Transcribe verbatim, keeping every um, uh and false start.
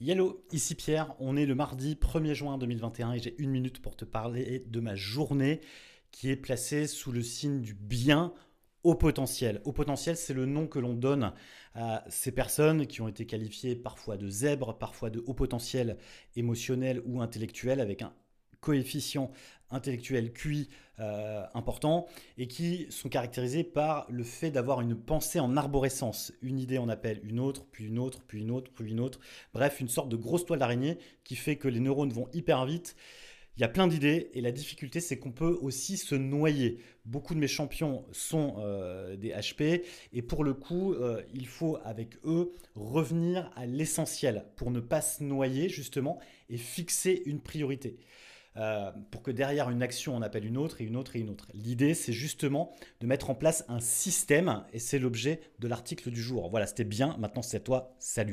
Hello, ici Pierre, on est le mardi premier juin deux mille vingt et un et j'ai une minute pour te parler de ma journée qui est placée sous le signe du bien au potentiel. Au potentiel, c'est le nom que l'on donne à ces personnes qui ont été qualifiées parfois de zèbres, parfois de haut potentiel émotionnel ou intellectuel avec un coefficient intellectuel Q I euh, important et qui sont caractérisés par le fait d'avoir une pensée en arborescence. Une idée en appelle une autre, puis une autre, puis une autre, puis une autre. Bref, une sorte de grosse toile d'araignée qui fait que les neurones vont hyper vite. Il y a plein d'idées et la difficulté, c'est qu'on peut aussi se noyer. Beaucoup de mes champions sont euh, des H P et pour le coup, euh, il faut avec eux revenir à l'essentiel pour ne pas se noyer justement et fixer une priorité. Euh, pour que derrière une action, on appelle une autre et une autre et une autre. L'idée, c'est justement de mettre en place un système et c'est l'objet de l'article du jour. Voilà, c'était bien. Maintenant, c'est à toi. Salut.